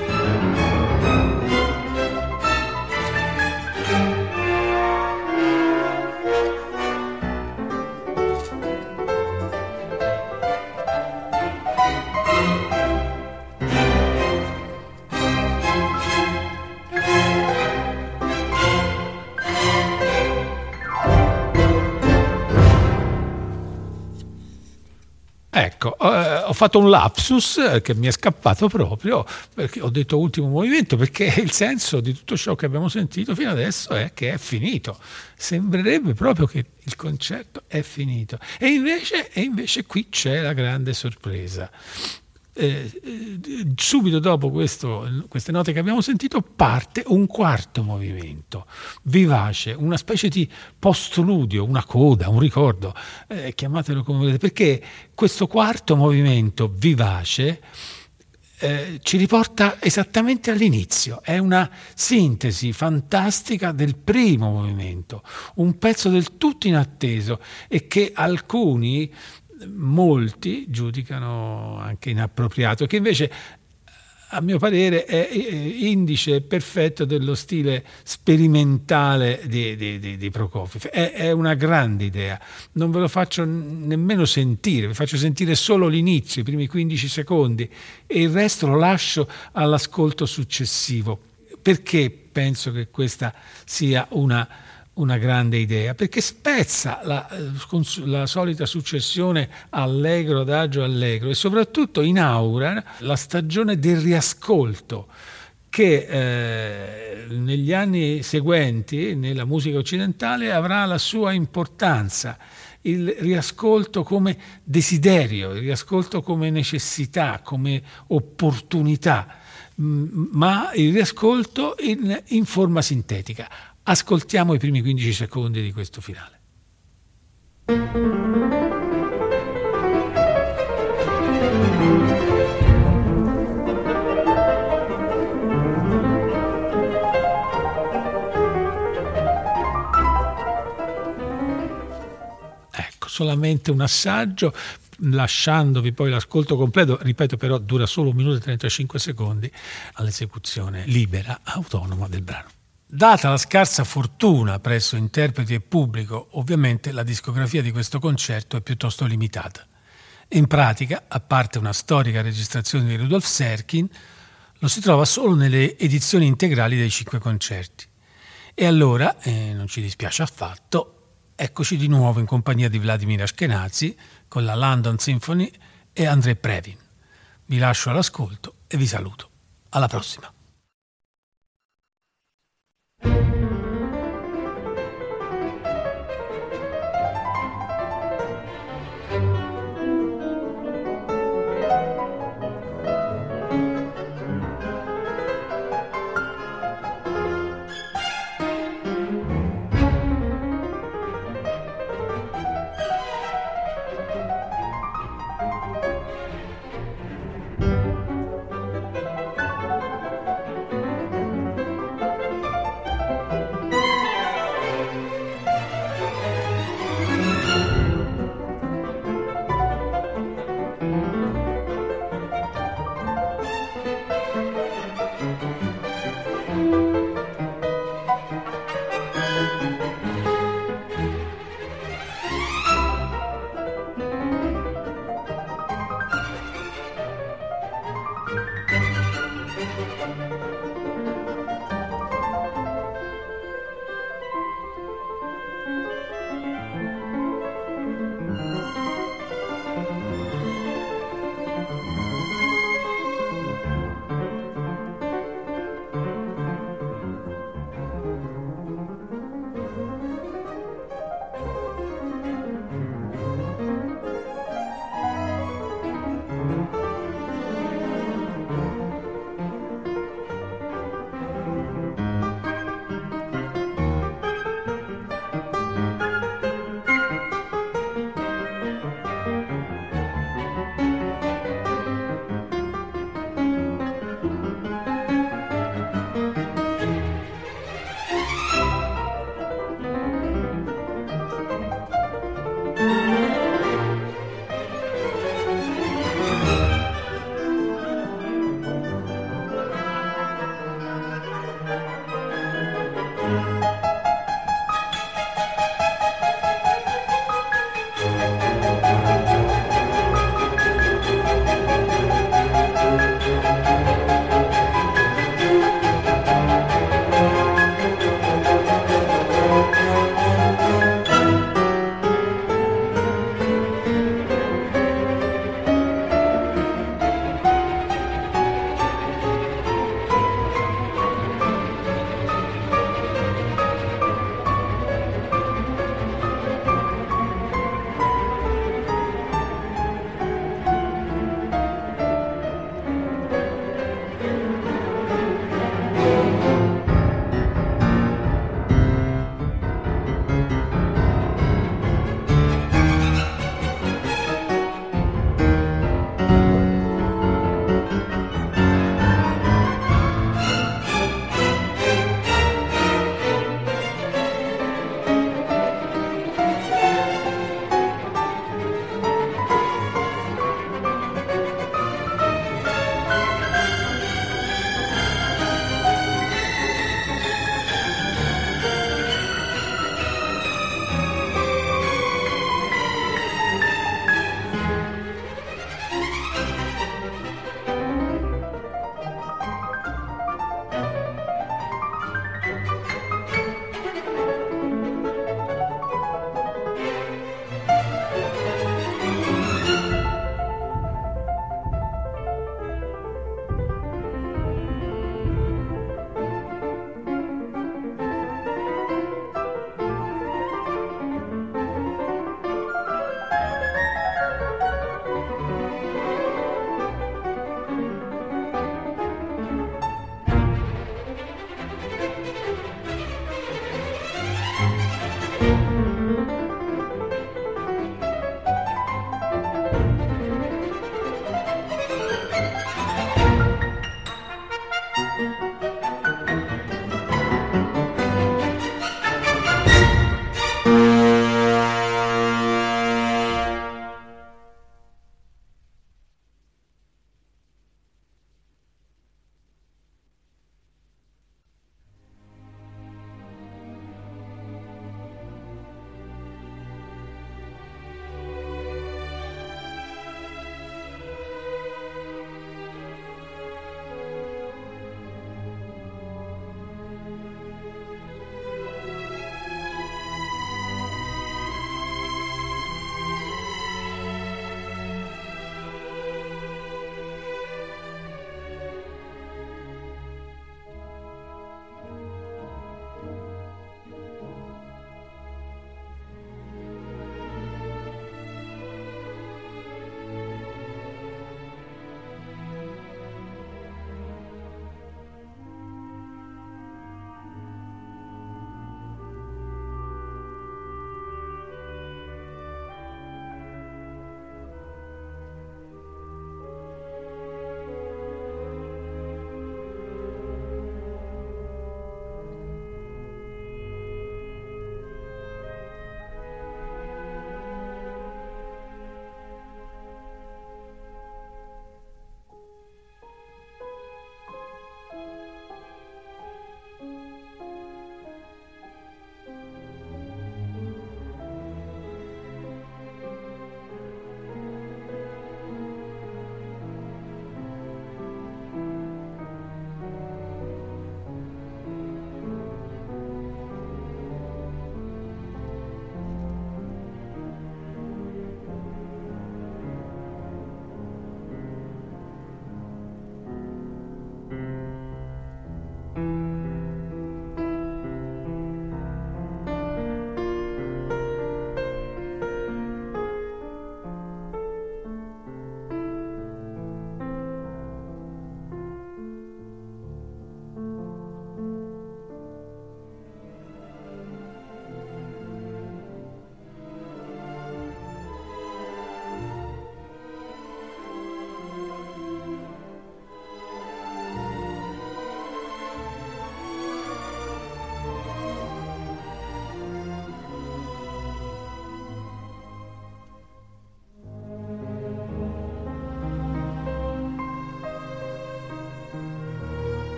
Ecco, eh, ho fatto un lapsus che mi è scappato proprio perché ho detto ultimo movimento, perché il senso di tutto ciò che abbiamo sentito fino adesso è che è finito. Sembrerebbe proprio che il concerto è finito e invece, e invece qui c'è la grande sorpresa. Eh, subito dopo questo, queste note che abbiamo sentito parte un quarto movimento vivace, una specie di postludio, una coda, un ricordo, eh, chiamatelo come volete, perché questo quarto movimento vivace eh, ci riporta esattamente all'inizio. È una sintesi fantastica del primo movimento, un pezzo del tutto inatteso e che alcuni molti giudicano anche inappropriato, che invece a mio parere è indice perfetto dello stile sperimentale di, di, di Prokofiev. È, è una grande idea, non ve lo faccio nemmeno sentire, vi faccio sentire solo l'inizio, i primi quindici secondi, e il resto lo lascio all'ascolto successivo. Perché penso che questa sia una una grande idea? Perché spezza la, la solita successione allegro, adagio, allegro, e soprattutto inaugura la stagione del riascolto che eh, negli anni seguenti nella musica occidentale avrà la sua importanza, il riascolto come desiderio, il riascolto come necessità, come opportunità, mh, ma il riascolto in, in forma sintetica. Ascoltiamo i primi quindici secondi di questo finale. Solamente un assaggio, lasciandovi poi l'ascolto completo, ripeto però dura solo un minuto e trentacinque secondi all'esecuzione libera, autonoma del brano. Data la scarsa fortuna presso interpreti e pubblico, ovviamente la discografia di questo concerto è piuttosto limitata. In pratica, a parte una storica registrazione di Rudolf Serkin, lo si trova solo nelle edizioni integrali dei cinque concerti. E allora, eh, non ci dispiace affatto, eccoci di nuovo in compagnia di Vladimir Ashkenazi con la London Symphony e André Previn. Vi lascio all'ascolto e vi saluto. Alla prossima.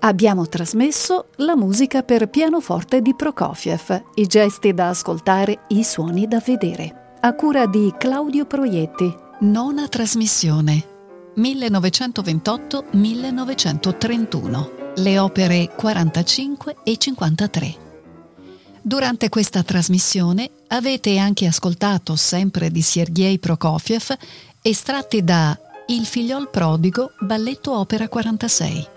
Abbiamo trasmesso la musica per pianoforte di Prokofiev, i gesti da ascoltare, i suoni da vedere, a cura di Claudio Proietti. Nona trasmissione, millenovecentoventotto-millenovecentotrentuno, le opere quarantacinque e cinquantatré. Durante questa trasmissione avete anche ascoltato, sempre di Sergei Prokofiev, estratti da Il figliol prodigo, balletto opera quarantasei.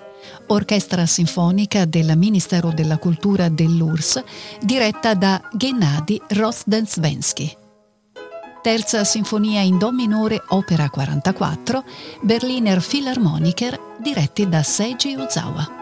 Orchestra sinfonica del Ministero della Cultura dell'U R S S, diretta da Gennady Rozhdestvensky. Terza sinfonia in do minore, opera quarantaquattro, Berliner Philharmoniker, diretti da Seiji Ozawa.